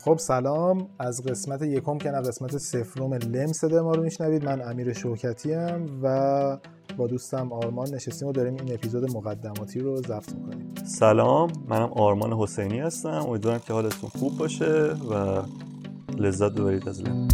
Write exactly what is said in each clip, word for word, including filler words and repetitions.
خب سلام، از قسمت یکم که نه قسمت صفرم لم صدای ما رو میشنوید. من امیر شوکتی ام و با دوستم آرمان نشستیم و داریم این اپیزود مقدماتی رو ضبط میکنیم. سلام، منم آرمان حسینی هستم. امیدوارم که حالتون خوب باشه و لذت ببرید از لم.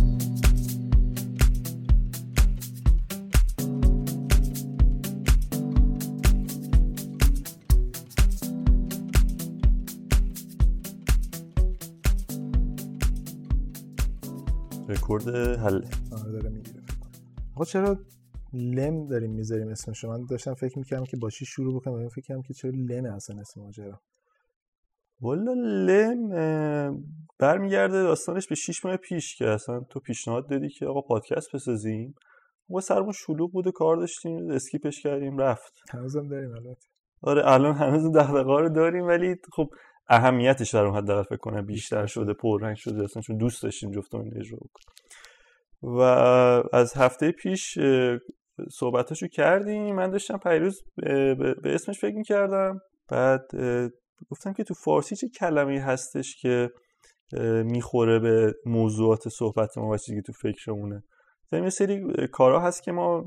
رکورد حله. آره داره میگیره. آقا چرا لم داریم میذاریم اسمش؟ من داشتم فکر میکردم که با چی شروع بکنم، من فکر کردم که چرا لم اصلا اسم ماجرا. والا لم برمیگرده داستانش به شش ماه پیش که اصلا تو پیشنهاد دادی که آقا پادکست بسازیم. ما سرمون شلوغ بود و کار داشتیم، اسکیپش کردیم رفت. هنوزم داریم البته. آره الان هنوز دغدغه رو داریم، ولی خب اهمیتش در اون حد دقیق فکر کنم بیشتر شده، پررنگ شده اصلا، چون دوست داشتیم جفتمون اجرا بکنیم. و از هفته پیش صحبتاشو کردیم. من داشتم پیروز به اسمش فکر می‌کردم، بعد گفتم که تو فارسی چه کلمه‌ای هستش که میخوره به موضوعات صحبت ما و چیزی که تو فکرمونه. یه سری کارا هست که ما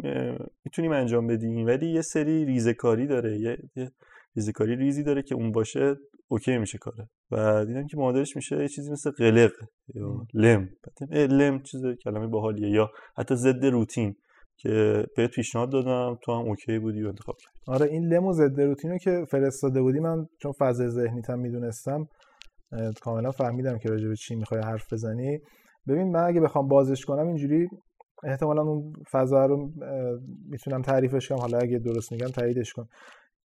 میتونیم انجام بدیم، ولی یه سری ریزکاری داره، یه ریزکاری ریزی داره که اون باشه اوکی میشه کاره. و دیدم که مادرش میشه یه چیزی مثل قلق یا لم. لم چیزه کلمه باحالیه، یا حتی ضد روتین که بهت پیشنهاد دادم تو هم اوکی بودی و انتخاب کردی. آره این لم و ضد روتینو که فرستاده بودی، من چون فضای ذهنیتم میدونستم کاملا فهمیدم که راجع به چی میخوای حرف بزنی. ببین من اگه بخوام بازش کنم اینجوری احتمالاً اون فضا رو میتونم تعریفش کنم، حالا اگه درست میگم تاییدش کن،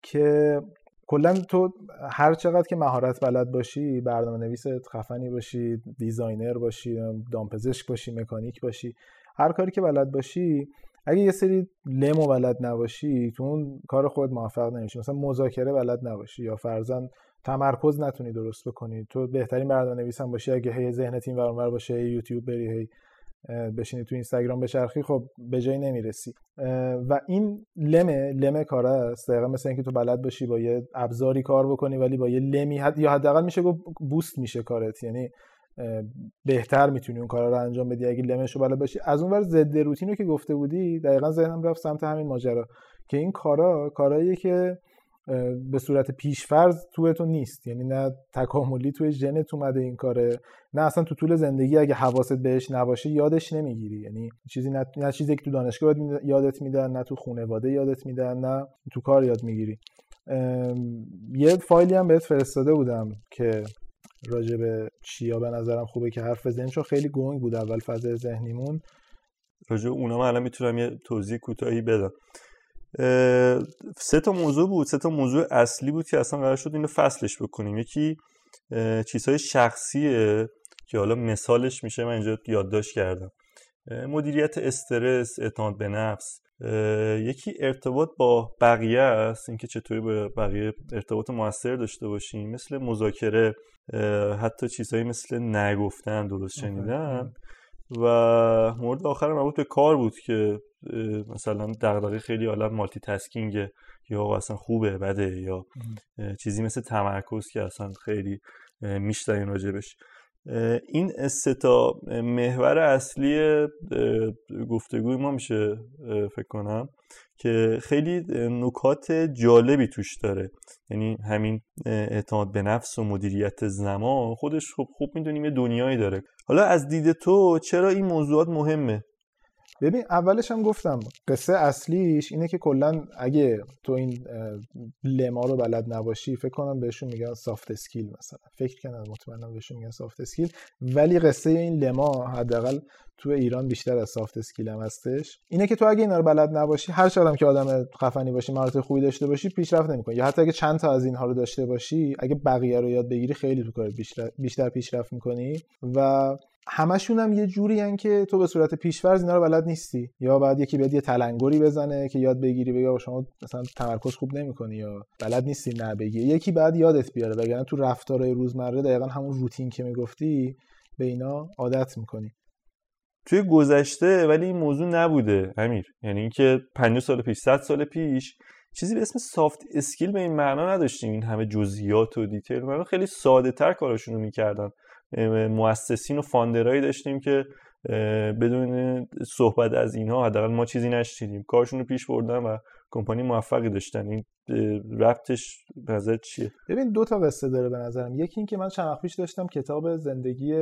که کلا تو هر چقدر که مهارت بلد باشی، برنامه‌نویس خفنی باشی، دیزاینر باشی، دامپزشک باشی، مکانیک باشی، هر کاری که بلد باشی، اگه یه سری لمو بلد نباشی تو اون کار خود موفق نمیشی. مثلا مذاکره بلد نباشی یا فرضاً تمرکز نتونی درست بکنی، تو بهترین برنامه‌نویس هم باشی اگه هی ذهنت این ور اون ور باشه، هی یوتیوب بری، هی بشینی تو اینستاگرام بچرخی، خب به جایی نمیرسی. و این لمه لمه کاره است، دقیقا مثل اینکه تو بلد باشی با یه ابزاری کار بکنی ولی با یه لمی حد یا حداقل میشه گفت بوست میشه کارت، یعنی بهتر میتونی اون کارا رو انجام بدی اگه لمش رو بلد باشی. از اون ور ضد روتین رو که گفته بودی، دقیقاً ذهنم رفت سمت همین ماجرا که این کارا کاراییه که به صورت پیشفرض توی تو نیست، یعنی نه تکاملی توی ژنت اومده این کاره، نه اصلا تو طول زندگی اگه حواست بهش نباشه یادش نمیگیری. یعنی چیزی نه, نه چیزی که تو دانشگاه یادت میدن، نه تو خانواده یادت میدن، نه تو کار یاد میگیری. یه فایلی هم بهت فرستاده بودم که راجع به چیا به نظرم خوبه که حرف بزنیم، چون خیلی گنگ بود اول فضای ذهنیمون. راجع اونها من الان میتونم یه توضیح کوتاهی بدم. سه تا موضوع بود، سه تا موضوع اصلی بود که اصلا قرار شد اینو فصلش بکنیم. یکی چیزهای شخصیه که حالا مثالش میشه، من اینجا یادداشت کردم، مدیریت استرس، اعتماد به نفس. یکی ارتباط با بقیه است، اینکه چطوری با بقیه ارتباط موثر داشته باشیم، مثل مذاکره، حتی چیزهایی مثل نگفتن، درست شنیدن. و مورد آخرم مربوط به کار بود که مثلا دغدغه خیلی عالم مالتی تاسکینگه، یا اصلا خوبه بده، یا چیزی مثل تمرکز که اصلا خیلی میشترین راجبش. این سه تا محور اصلی گفتگوی ما میشه فکر کنم که خیلی نکات جالبی توش داره. یعنی همین اعتماد به نفس و مدیریت زمان خودش خوب خوب میدونیم یه دنیایی داره. حالا از دید تو چرا این موضوعات مهمه؟ ببین اولش هم گفتم قصه اصلیش اینه که کلا اگه تو این لما رو بلد نباشی، فکر کنم بهشون میگن سافت اسکیل، مثلا فکر کنم مطمئنم بهشون میگن سافت اسکیل، ولی قصه این لما حداقل تو ایران بیشتر از سافت اسکیل هم هستش، اینه که تو اگه اینا رو بلد نباشی، هر چقدرم که آدم خفنی باشی، مهارت خوبی داشته باشی، پیشرفت نمی‌کنی. یا حتی اگه چند تا از اینها رو داشته باشی، اگه بقیه رو یاد بگیری، خیلی تو کارت بیشتر بیشتر پیشرفت می‌کنی. و همشون هم یه جوری ان که تو به صورت پیش‌فرض اینا رو بلد نیستی، یا بعد یکی بهت یه تلنگری بزنه که یاد بگیری، بگه شما مثلا تمرکز خوب نمی‌کنی یا بلد نیستی، نه بگی یکی بعد یادت بیاره. وگرنه تو رفتارهای روزمره دقیقاً همون روتین که میگفتی به اینا عادت می‌کنی. توی گذشته ولی این موضوع نبوده امیر، یعنی اینکه پنجاه سال پیش، صد سال پیش چیزی به اسم سافت اسکیل به این معنا نداشتیم، این همه جزئیات و دیتیل. ما خیلی ساده تر کاراشون رو میکردن. مؤسسین و فاندرایی داشتیم که بدون صحبت از اینها حداقل ما چیزی نشنیدیم، کارشون رو پیش بردن و کمپانی موفقی داشتن. این ربطش به نظر چیه؟ ببین دو تا قصه داره به نظرم. یکی این که من چند وقت پیش داشتم کتاب زندگی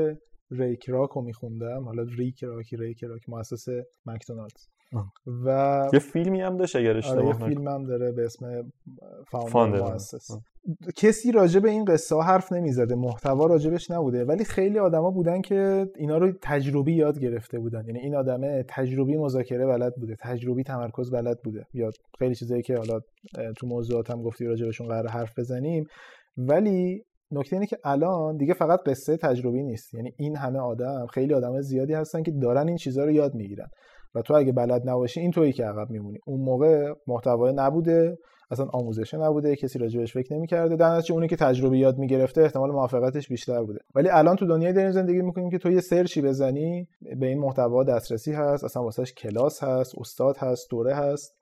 ری کراک رو میخوندم، حالا ری کراکی ری کراک مؤسس مکدونالدز و یه فیلمی هم داشت اگر اشتباه نکنم، فیلم هم داره به اسم فاوندر مؤسس. کسی راجع به این قصه ها حرف نمیزده، محتوا راجبش نبوده، ولی خیلی آدما بودن که اینا رو تجربی یاد گرفته بودن. یعنی این آدمه تجربی مذاکره بلد بوده، تجربی تمرکز بلد بوده، یا خیلی چیزایی که حالا تو موضوعات هم گفتی راجبشون قرار حرف بزنیم. ولی نکته اینه که الان دیگه فقط قصه تجربی نیست، یعنی این همه آدم، خیلی آدم زیادی هستن که دارن این چیزا رو یاد میگیرن و تو اگه بلد نباشی این تویی که عقب میمونی. اون موقع محتوای نبوده، اصلا آموزش نبوده، کسی راجبش فکر نمی‌کرده، در نتیجه اونی که تجربه یاد می‌گرفته احتمال موفقیتش بیشتر بوده. ولی الان تو دنیای داریم زندگی می‌کنیم که تو یه سرچی بزنی به این محتوا دسترسی هست، اصلا واسش کلاس هست، استاد هست، دوره هست.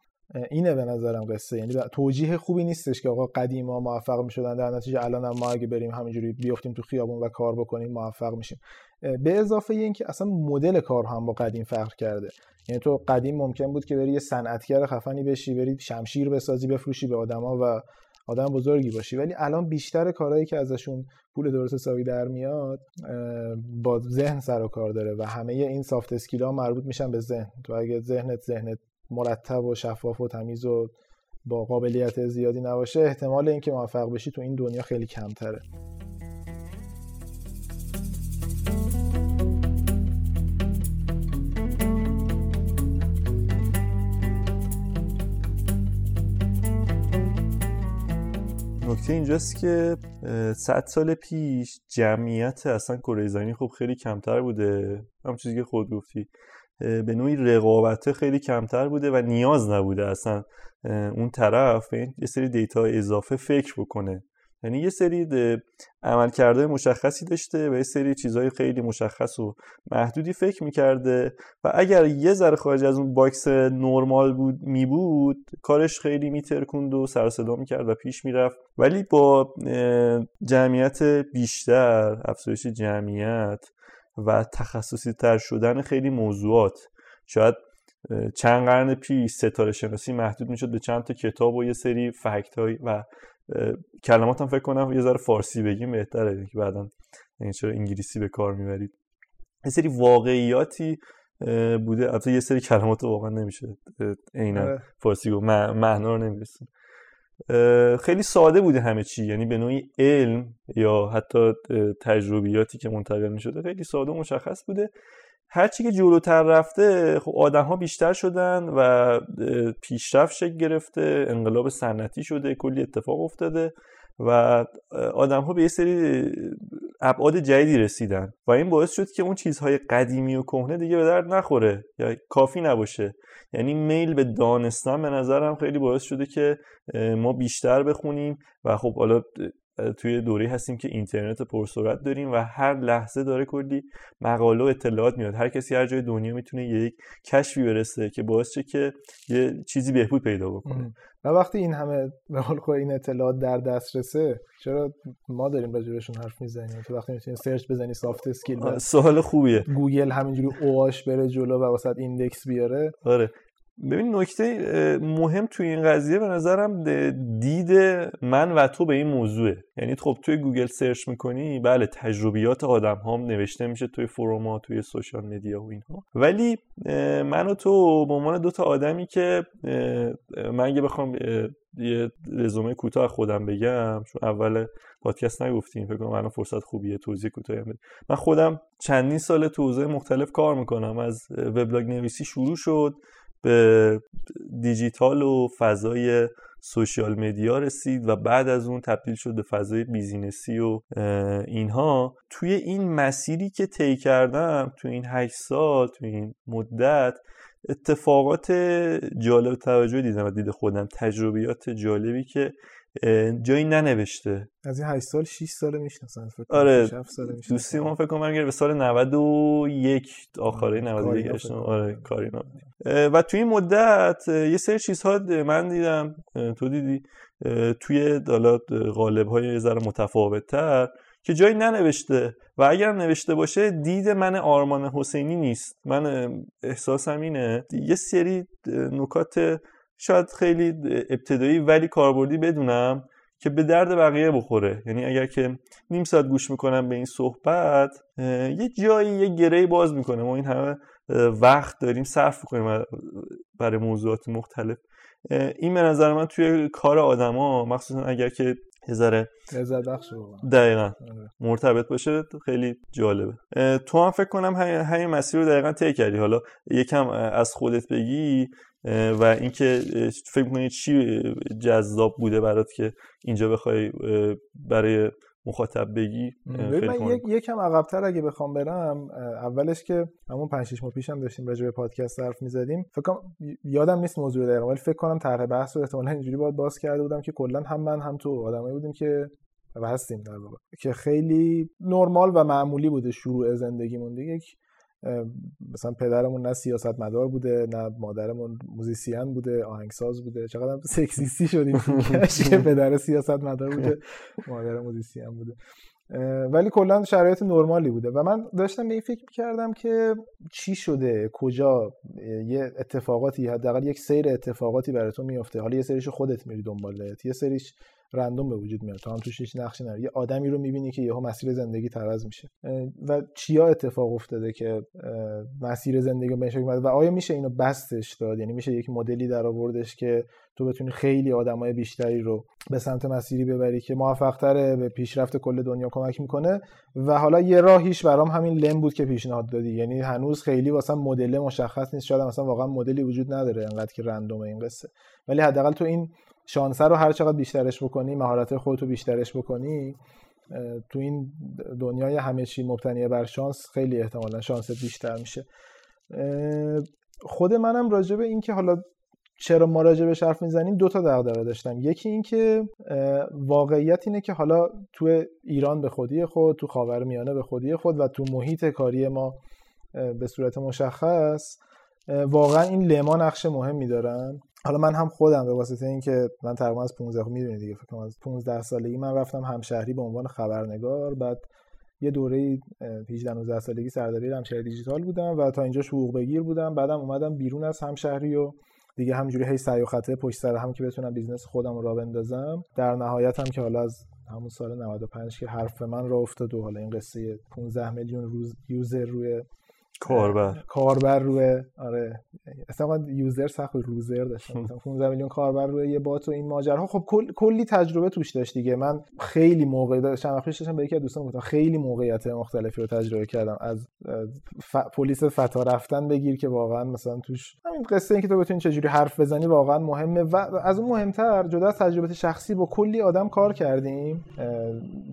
اینه به نظرم قصه، یعنی توجیه خوبی نیستش که آقا قدیما موفق می‌شدن در نتیجه الان هم ما اگه بریم همینجوری بیافتیم تو خیابون و کار بکنیم موفق می‌شیم. به اضافه اینکه اصلا مدل کار هم با قدیم فرق کرده. یعنی تو قدیم ممکن بود که بری یه صنعتگر خفنی بشی، بری شمشیر بسازی بفروشی به آدما و آدم بزرگی باشی، ولی الان بیشتر کارهایی که ازشون پول درست حسابی در میاد با ذهن سر و کار داره و همه این سافت اسکیل‌ها مربوط میشن به ذهن. تو اگه ذهنت ذهنت مرتب و شفاف و تمیز و با قابلیت زیادی نباشه، احتمال اینکه موفق بشی تو این دنیا خیلی کمتره. نکته اینجاست که صد سال پیش جمعیت اصلا کره زمین خب خیلی کمتر بوده، همون چیزی که خود گفتی، به نوعی رقابت خیلی کمتر بوده و نیاز نبوده اصلا اون طرف به یه سری دیتا اضافه فکر بکنه. یعنی یه سری عملکردهای مشخصی داشته و یه سری چیزهای خیلی مشخص و محدودی فکر میکرده و اگر یه ذره خارج از اون باکس نرمال بود می بود کارش خیلی میترکوند و سر صدا میکرد و پیش میرفت. ولی با جمعیت بیشتر، افزایش جمعیت و تخصصی تر شدن خیلی موضوعات، شاید چند قرن پیش ستاره شناسی محدود میشد به چند تا کتاب و یه سری فکت های و کلمات هم فکر کنم یه ذره فارسی بگیم بهتره که بعداً چرا انگلیسی به کار میبرید. یه سری واقعیاتی بوده، البته یه سری کلمات واقعا نمیشه عیناً فارسی گفت، معنا رو نمیرسیم. خیلی ساده بوده همه چی، یعنی به نوعی علم یا حتی تجربیاتی که منتقل میشده خیلی ساده و مشخص بوده. هر چی که جلوتر رفته خب آدم‌ها بیشتر شدن و پیشرفت شکل گرفته، انقلاب صنعتی شده، کلی اتفاق افتاده و آدم‌ها به یه سری ابعاد جدیدی رسیدن و این باعث شد که اون چیزهای قدیمی و کهنه دیگه به درد نخوره یا کافی نباشه. یعنی میل به دانستن به نظرم خیلی باعث شده که ما بیشتر بخونیم و خب حالا توی دوری هستیم که اینترنت پرسرعت داریم و هر لحظه داره کلی مقاله و اطلاعات میاد، هر کسی هر جای دنیا میتونه یک کشفی برسه که باعث شه که یه چیزی بهبود پیدا بکنه. و وقتی این همه به قول خود این اطلاعات در دسترسه، چرا ما داریم راجعشون حرف میزنیم؟ تو وقتی میتونی سرچ بزنی سافت اسکیل، سوال خوبیه، گوگل همینجوری اوآش بره جلو و واسط ایندکس بیاره. آره ببین نکته مهم توی این قضیه به نظرم دید من و تو به این موضوعه. یعنی خب توی گوگل سرچ میکنی، بله تجربیات آدم ها نوشته میشه توی فروما، توی سوشال مدیا و اینها، ولی من و تو به عنوان دوتا آدمی که من اگه بخوام یه رزومه کوتاه خودم بگم، چون اول پادکست نگفتیم فکر کنم الان فرصت خوبیه توضیح کوتاهی بدم. من خودم چندین سال تو حوزه مختلف کار میکنم، از وبلاگ نویسی شروع شد به دیجیتال و فضای سوشیال مدیا رسید و بعد از اون تبدیل شد به فضای بیزینسی و اینها. توی این مسیری که طی کردم، توی این هشت سال، توی این مدت اتفاقات جالب توجه دیدم و دید خودم، تجربیات جالبی که جایی ننوشته. از این هشت سال شش ساله میشناسن فکر کنم. آره دوستی ما فکر کنم به سال نود و یک آخره نود و یک گشتم. آره کاری نبود. و توی این مدت یه سری چیزها من دیدم، تو دیدی، توی حالا قالب‌های یه ذره متفاوت‌تر که جایی ننوشته و اگر نوشته باشه دید من آرمان حسینی نیست. من احساسم اینه یه سری نکات شاید خیلی ابتدایی ولی کاربردی بدونم که به درد بقیه بخوره. یعنی اگر که نیم ساعت گوش میکنم به این صحبت، یه جایی یه گرهی باز میکنه. ما این همه وقت داریم صرف میکنیم برای موضوعات مختلف. این به نظر من توی کار آدما، مخصوصا اگر که یه ذره دقیقا مرتبط باشه، خیلی جالبه. تو هم فکر کنم همین مسیر رو دقیقا طی کردی. حالا یکم از خودت بگی و اینکه فکر می‌کنی چی جذاب بوده برات که اینجا بخوای برای مخاطب بگی. من یک یکم عقب‌تر اگه بخوام برم، اولش که همون پنج شش ماه پیشم داشتیم راجع به پادکست حرف می‌زدیم، فکر کنم یادم نیست موضوع دقیقاً، ولی فکر کنم طرح بحث رو احتمالاً اینجوری باید باز کرده بودم که کلاً هم من هم تو آدمایی بودیم که و هستیم در واقع که خیلی نرمال و معمولی بوده شروع زندگیمون دیگه. یک مثلا پدرمون نه سیاستمدار بوده، نه مادرمون موزیسین بوده، آهنگساز بوده. چقدر سکسیستی شدیم که پدر سیاستمدار بوده، مادر موزیسین بوده، ولی کلا شرایط نرمالی بوده. و من داشتم به این فکر می‌کردم که چی شده، کجا یه اتفاقاتی، حداقل یک سیر اتفاقاتی برای تو میفته. حالا یه سریشو خودت میری دنبالت، یه سریش رندوم به وجود میاد، تو هم توش هیچ نقشی نداری. یه آدمی رو میبینی که یهو مسیر زندگی عوض میشه. و چیا اتفاق افتاده که مسیر زندگی رو به شکل بده و آیا میشه اینو بستش داد؟ یعنی میشه یک مدلی درآوردش که تو بتونی خیلی آدمای بیشتری رو به سمت مسیری ببری که موفق‌تر به پیشرفت کل دنیا کمک میکنه. و حالا یه راهیش برام همین لم بود که پیشنهاد دادی، یعنی هنوز خیلی واسه مدل مشخص نیست، شاید مثلا واقعا مدلی وجود نداره انقدر که رندوم این قصه، ولی حداقل تو این شانسه رو هر چقدر بیشترش بکنی، مهارت خودت رو بیشترش بکنی، تو این دنیای همه چی مبتنی بر شانس خیلی احتمالاً شانست بیشتر میشه. خود منم راجع به این که حالا چرا ما راجع بهش حرف میزنیم دو تا دغدغه داشتم. یکی این که واقعیت اینه که حالا تو ایران به خودی خود، تو خاورمیانه به خودی خود و تو محیط کاری ما به صورت مشخص واقعا این لما نقش مهمی دارن. حالا من هم خودم به واسطه این که من تقریبا از پانزده میدونید دیگه، فکر کنم از پانزده سالگی من رفتم همشهری به عنوان خبرنگار، بعد یه دوره هجده نوزده سالگی سردبیر همشهری دیجیتال بودم و تا اینجا حقوق بگیر بودم. بعدم اومدم بیرون از همشهری و دیگه همجوری هی سعی و خطا پشت سر هم که بتونم بیزنس خودم رو راه بندازم. در نهایت هم که حالا از همون سال نود و پنج که حرف من راه افتاد و حالا این قصه پانزده میلیون روز یوزر روی کاربر کاربر روی آره اصلا یوزر سخت روزر داشتم، پانزده میلیون کاربر روی یه بات و این ماجراها. خب کل، کلی تجربه توش داشت دیگه. من خیلی موقع داشتم، پیش داشتم به یکی از دوستان گفتم خیلی موقعیت مختلفی رو تجربه کردم، از ف... پلیس فتا رفتن بگیر که واقعا مثلا توش همین قصه این که تو بتونی چجوری حرف بزنی واقعا مهمه. و از اون مهمتر، جدا از تجربه شخصی، با کلی آدم کار کردیم،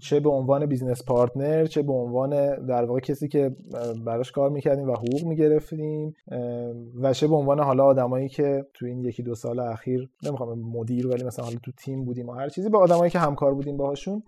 چه به عنوان بیزنس پارتنر، چه به عنوان در واقع کسی که براش کار می‌کرد و حقوق میگرفتیم، و چه به عنوان حالا آدمایی که تو این یکی دو سال اخیر نمیخوام مدیر، ولی مثلا حالا تو تیم بودیم و هر چیزی، با آدمایی که همکار بودیم باهاشون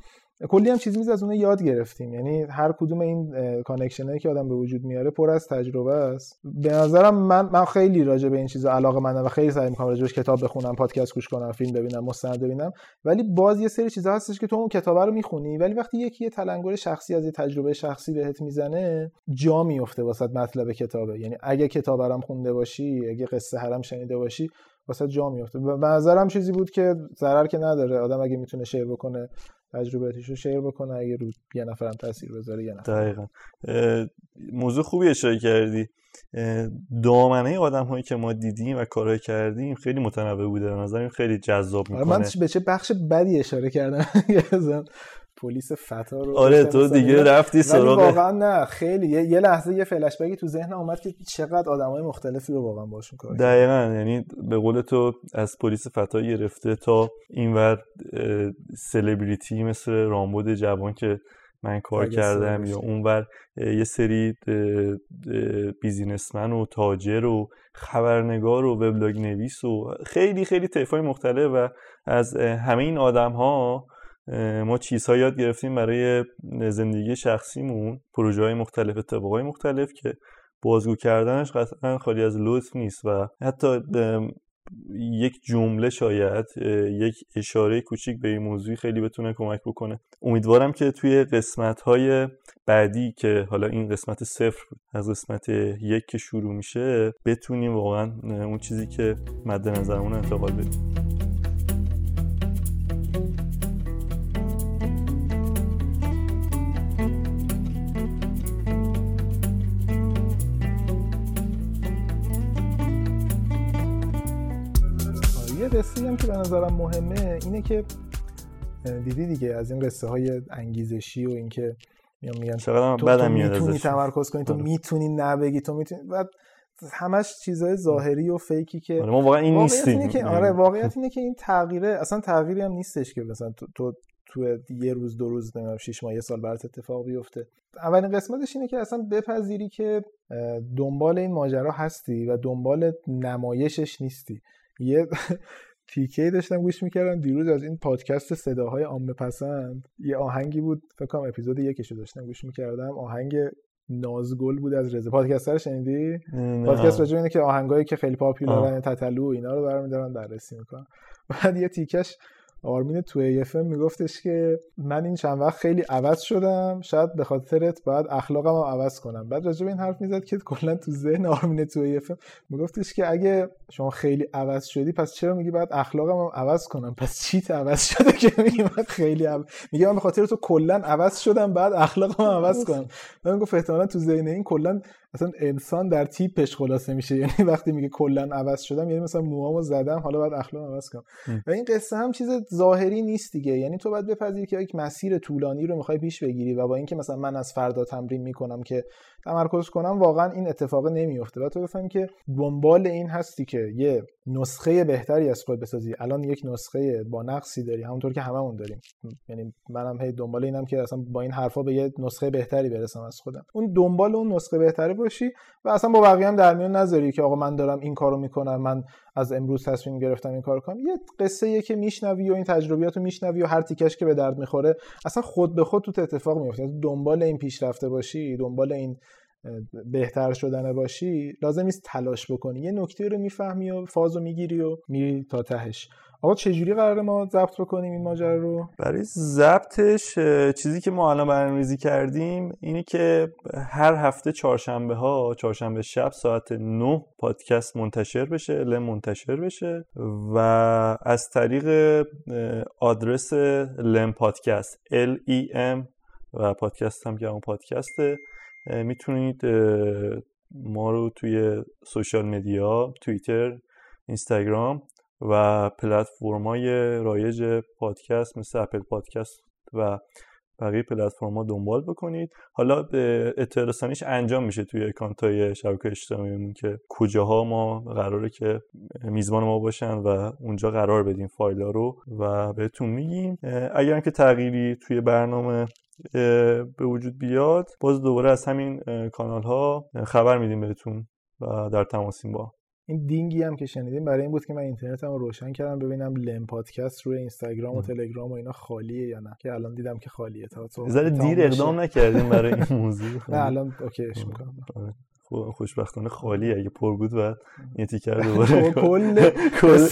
کلی هم چیز میز از اون یاد گرفتیم. یعنی هر کدوم این کانکشنایی که آدم به وجود میاره پر از تجربه است. به نظرم من من خیلی راجع به این چیزا علاقه مندم و خیلی سعی میکنم راجعش کتاب بخونم، پادکست گوش کنم، فیلم ببینم، مستند ببینم، ولی باز یه سری چیزا هستش که تو اون کتابا رو میخونی ولی وقتی یکی یه تلنگر شخصی از یه تجربه شخصی بهت میزنه جا میفته واسط مطلب کتابه. یعنی اگه کتاب رو هم خونده باشی، اگه قصه هرم شنیده باشی، واسه جا میفته. به نظرم چیزی بود که ضرر که نداره، آدم اگه میتونه شیر بکنه تجربه‌اشو شیر بکنه، اگه رو یه نفرم تاثیر بذاره یه نفر. دقیقاً موضوع خوبی اشاره کردی. دامنه آدم‌هایی که ما دیدیم و کارهای کردیم خیلی متنوع بوده، به نظرم خیلی جذاب می‌کنه. من به چه بخش بدی اشاره کردم مثلا پلیس فتا رو. آره تو دیگه رفتی سراغ. واقعا نه، خیلی یه, یه لحظه یه فلش بکی تو ذهنم اومد که چقدر آدمای مختلفی رو واقعا باشون کار کردم. دقیقاً، یعنی به قول تو از پلیس فتا گرفته تا اینور سلبریتی مثل رامبد جوان که من کار کردم یا اونور یه سری بیزینسمن و تاجر و خبرنگار و وبلاگ نویس و خیلی خیلی طیف‌های مختلف و از همه این آدم‌ها ما چیزها یاد گرفتیم برای زندگی شخصیمون، پروژه‌های مختلف، اتفاقای مختلف که بازگو کردنش قطعا خالی از لطف نیست و حتی یک جمله شاید یک اشاره کوچیک به این موضوع خیلی بتونه کمک بکنه. امیدوارم که توی قسمت‌های بعدی که حالا این قسمت صفر از قسمت یک که شروع میشه بتونیم واقعا اون چیزی که مد نظرمون انتقال بدیم. قصه‌ای هم که به نظرم مهمه اینه که دیدی دیگه از این قصه های انگیزشی و اینکه میان میگن تو, تو میتونی تمرکز کنی، تو میتونی نبگی، تو میتونی و همش چیزهای ظاهری و فیکی که ما واقعا این نیستیم. آره واقعیت اینه که این تغییره، اصلا تغییری هم نیستش که مثلا تو تو تو یه روز دو روز نمیدونم شش ماه یه سال برات اتفاق بیفته. اولین قسمتش اینه که اصلا بپذیری که دنبال این ماجرا هستی و دنبال نمایشش نیستی. یه تیکه‌ای داشتم گوش میکردم دیروز از این پادکست صداهای عامه پسند، یه آهنگی بود فکر کنم اپیزود یکشو داشتم گوش میکردم، آهنگ نازگل بود از رضا. پادکست رو شنیدی؟ پادکست راجع به اینه که آهنگایی که خیلی پاپولارن تتلو و اینا رو برمی‌دارن بررسی میکنن. بعد یه تیکش آرمین توی اف ام میگفتش که من این چند وقت خیلی عوض شدم، شاید به خاطرت بعد اخلاقم هم عوض کنم. بعد راجع به این حرف میزد که کلا تو ذهن آرمین توی اف ام میگفتش که اگه شما خیلی عوض شدی پس چرا میگی بعد اخلاقم هم عوض کنم؟ پس چیت عوض شده که میگی من خیلی عوض... میگم من به خاطر تو کلا عوض شدم بعد اخلاقم هم عوض کنم. من گفتم احتمالاً تو ذهن این کلا اصلا انسان در تیپش خلاصه میشه، یعنی وقتی میگه کلا عوض شدم یعنی مثلا موهامو زدم حالا بعد اخلاقم عوض کنم. و این قصه هم چیز ظاهری نیست دیگه، یعنی تو باید بپذیری که یک مسیر طولانی رو میخوای پیش بگیری و با اینکه مثلا من از فردا تمرین میکنم که تمرکز کنم واقعا این اتفاق نمیفته. بعد تو بفهمی که دنبال این هستی که یه نسخه بهتری از خودت بسازی. الان یک نسخه با نقصی داری، همونطور که هممون داریم، یعنی منم هی دنبال اینم که اصلا با این حرفا به یه نسخه بهتری برسم از خودم. اون دنبال اون نسخه بهتره باشی و اصلا با بقیه هم در میون نذاری که آقا من دارم این کارو میکنم، من از امروز تصمیم گرفتم این کارو کنم. یه قصه‌ای که میشنوی و این تجربیاتو میشنوی و هر تیکش که به درد میخوره اصلا خود به خود تو اتفاق میفته. دنبال این پیشرفته باشی، دنبال این بهتر شدنه باشی، لازم نیست تلاش بکنی. یه نکته رو میفهمی و فازو میگیری و میری تا تهش. آقا چجوری قراره ما ضبط بکنیم این ماجرا رو؟ برای ضبطش چیزی که ما الان برنامه‌ریزی کردیم اینه که هر هفته چهارشنبه ها چهارشنبه شب ساعت نه پادکست منتشر بشه، لم منتشر بشه و از طریق آدرس لم پادکست ال ای ام و پادکست هم که همون پادکسته میتونید ما رو توی سوشال مدیا، توییتر، اینستاگرام و پلتفرم‌های رایج پادکست مثل اپل پادکست و بقیه پلتفرم‌ها دنبال بکنید. حالا اطلاع رسانیش انجام میشه توی اکانت‌های شبکه اجتماعیمون که کجاها ما قراره که میزبان ما باشن و اونجا قرار بدیم فایل‌ها رو و بهتون میگیم. اگرم که تغییری توی برنامه به وجود بیاد باز دوباره از همین کانال ها خبر میدیم بهتون و در تماسیم با این. دینگی هم که شنیدیم برای این بود که من اینترنتم رو روشن کردم ببینم لم پادکست روی اینستاگرام و تلگرام و اینا خالیه یا نه، که الان دیدم که خالیه. تا تو زره دیر اقدام نکردیم برای این موضوع. نه الان اوکیش میکنم. خوشبختانه خالیه، اگه پر بود بعد یه تیکر دوباره کل کل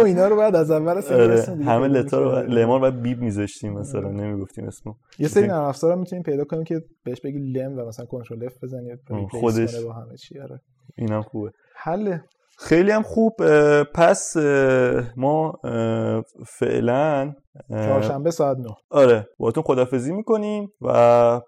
و اینا رو بعد از اول سن همه لتا رو لمان بعد بیب می‌ذاشتیم، مثلا نمیگفتیم اسمو. یه سری نرم افزارا میتونیم پیدا کنیم که بهش بگی لم و مثلا کنترل اف بزنید خودش با همه چی. آره اینم خوبه، حله، خیلی هم خوب. پس ما فعلا چهارشنبه ساعت نه آره باهاتون خداحافظی میکنیم و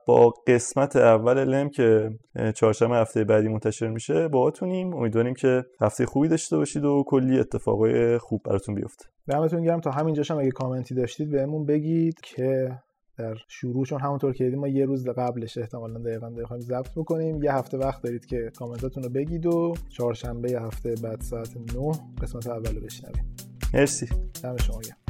با قسمت اول لم که چهارشنبه هفته بعدی منتشر میشه باهاتونیم. امیدواریم که هفته خوبی داشته باشید و کلی اتفاقای خوب براتون بیفته. دمتون گرم. تا همینجاش هم اگه کامنتی داشتید بهمون بگید که در شروعشون همونطور که دیدیم ما یه روز قبلش احتمالاً دقیقاً بخوایم ضبط بکنیم. یه هفته وقت دارید که کامنتاتون رو بگید و چهارشنبه هفته بعد ساعت نه قسمت اول رو بشنویم. مرسی. دم شما گرم.